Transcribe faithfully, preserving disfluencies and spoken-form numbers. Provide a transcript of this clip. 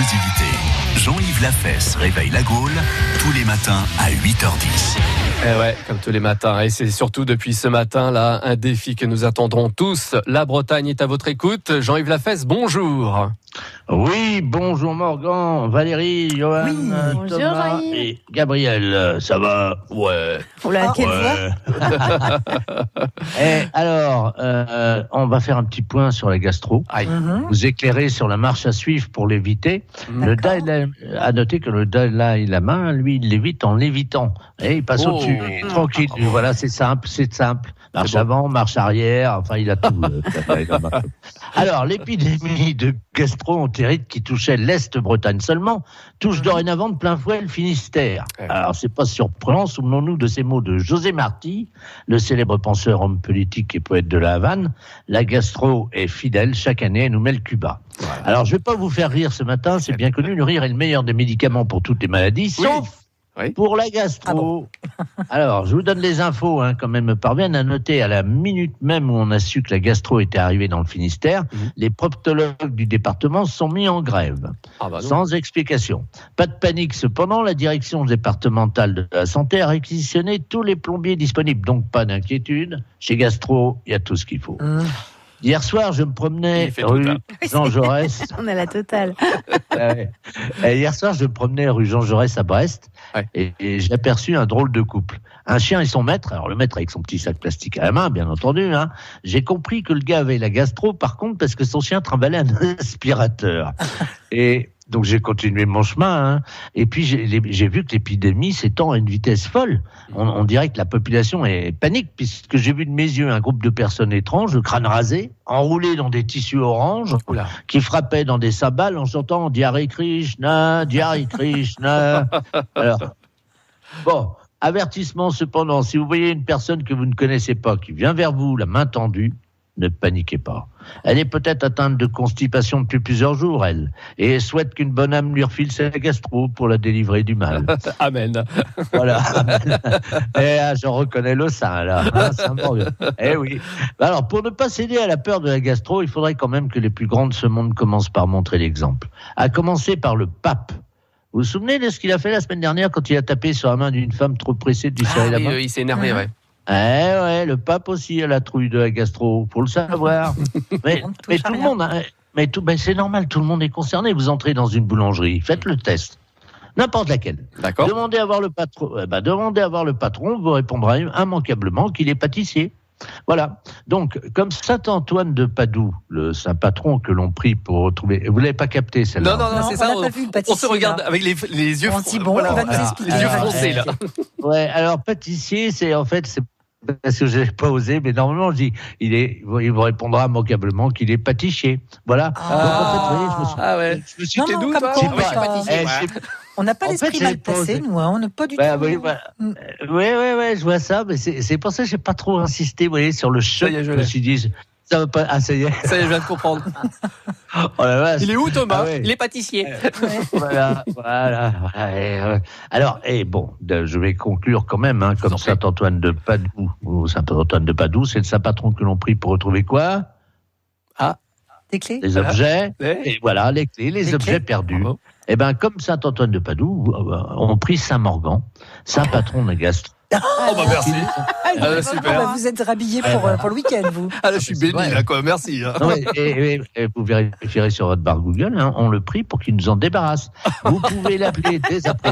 exclusivité. Jean-Yves Lafesse réveille la Gaule tous les matins à huit heures dix. Eh ouais, comme tous les matins. Et c'est surtout depuis ce matin-là un défi que nous attendrons tous. La Bretagne est à votre écoute. Jean-Yves Lafesse, bonjour. Oui, bonjour Morgan, Valérie, Johan, oui, Thomas bonjour, et Gabriel. Ça va? Ouais. On l'a à quelle voix? Et alors, euh, on va faire un petit point sur la gastro. Mm-hmm. Vous éclairez sur la marche à suivre pour l'éviter. Le Dalai, à noter que le Dalai Lama, lui, il l'évite en lévitant. Et il passe oh. au-dessus, mmh. tranquille. Ah, voilà, c'est simple, c'est simple. Marche bon. avant, marche arrière, enfin, il a tout. Euh, alors, l'épidémie de gastro-entérite qui touchait l'Est-Bretagne seulement touche dorénavant de plein fouet le Finistère. Alors, c'est pas surprenant, souvenons-nous de ces mots de José Martí, le célèbre penseur, homme politique et poète de La Havane. La gastro est fidèle, chaque année, elle nous met le Cuba. Voilà. Alors, je vais pas vous faire rire ce matin, c'est bien connu, le rire est le meilleur des médicaments pour toutes les maladies, oui. sauf... Oui. Pour la gastro. Ah bon. Alors, je vous donne les infos, hein, quand même, me parviennent à noter à la minute même où on a su que la gastro était arrivée dans le Finistère, mmh. les proctologues du département sont mis en grève, ah bah sans explication. Pas de panique cependant, la direction départementale de la santé a réquisitionné tous les plombiers disponibles, donc pas d'inquiétude. Chez Gastro, il y a tout ce qu'il faut. Mmh. Hier soir, je me promenais rue Jean Jaurès. On a la totale. Hier soir, je me promenais rue Jean Jaurès à Brest ouais. et, et j'ai aperçu un drôle de couple. Un chien et son maître, alors le maître avec son petit sac plastique à la main, bien entendu. Hein. J'ai compris que le gars avait la gastro, par contre, parce que son chien trimballait un aspirateur. Et donc j'ai continué mon chemin. Hein. Et puis j'ai, j'ai vu que l'épidémie s'étend à une vitesse folle. On, on dirait que la population est panique, puisque j'ai vu de mes yeux un groupe de personnes étranges, le crâne rasé, enroulées dans des tissus oranges, Oula. qui frappaient dans des cymbales en chantant « Diarrhée Krishna, Diarrhée Krishna ». Alors, bon... Avertissement cependant, si vous voyez une personne que vous ne connaissez pas qui vient vers vous, la main tendue, ne paniquez pas. Elle est peut-être atteinte de constipation depuis plusieurs jours, elle, et souhaite qu'une bonne âme lui refile sa gastro pour la délivrer du mal. Amen. Voilà. Eh, j'en reconnais le sein, là. Hein, c'est un bon... Eh oui. Alors, pour ne pas céder à la peur de la gastro, il faudrait quand même que les plus grands de ce monde commencent par montrer l'exemple. À commencer par le pape. Vous vous souvenez de ce qu'il a fait la semaine dernière quand il a tapé sur la main d'une femme trop pressée de lui serrer ah, la main? Il s'est énervé, ouais. Eh ouais, le pape aussi a la trouille de la gastro, faut le savoir. mais, mais tout le monde, a, mais tout, ben c'est normal, tout le monde est concerné. Vous entrez dans une boulangerie, faites le test, n'importe laquelle. D'accord. Demandez à voir le patron, eh ben, demandez à voir le patron, vous répondra immanquablement qu'il est pâtissier. Voilà. Donc, comme Saint-Antoine de Padoue, le saint patron que l'on prie pour retrouver. Vous l'avez pas capté celle-là? Non, non, non, non c'est ça. On, on, on se regarde là. avec les, les yeux. On dit bon, voilà, on va nous expliquer. Les yeux foncés là. Ouais. Alors pâtissier, c'est en fait c'est parce que j'ai pas osé, mais normalement je dis il est, il vous répondra immanquablement qu'il est pâtissier. Voilà. Ah, Donc, en fait, vous voyez, je me suis, ah ouais. Je me suis non, non, comme quoi, pas, euh, on n'a pas en l'esprit fait, mal passé, nous, hein, on n'a pas du bah, tout. Oui, bah, mm. oui, oui, oui, je vois ça, mais c'est, c'est pour ça que je n'ai pas trop insisté, vous voyez, sur le choc. Je me suis dit, ça va pas. Ah, ça y est. Ça y est, je viens de comprendre. Oh là là, il est où, Thomas? Ah, ouais. Il est pâtissier. Ouais. Voilà, voilà. Et, euh, alors, et bon, je vais conclure quand même, hein, comme Saint-Antoine de Padoue. Ou Saint-Antoine de Padoue, c'est le saint patron que l'on prie pour retrouver quoi? Ah, des clés. Les voilà. objets. Ouais. Et voilà, les clés, les, les objets clés. perdus. Bravo. Eh ben, comme Saint-Antoine de Padoue, on prie Saint-Morgan, saint patron de gastro. Oh, bah merci. Ah, super. Bah, vous êtes rhabillé pour, euh, pour le week-end, vous. Ah, là, je suis béni, ouais. là, quoi. Merci. Hein. Non, et, et, et vous vérifierez sur votre barre Google, hein, on le prie pour qu'il nous en débarrasse. Vous pouvez l'appeler dès après.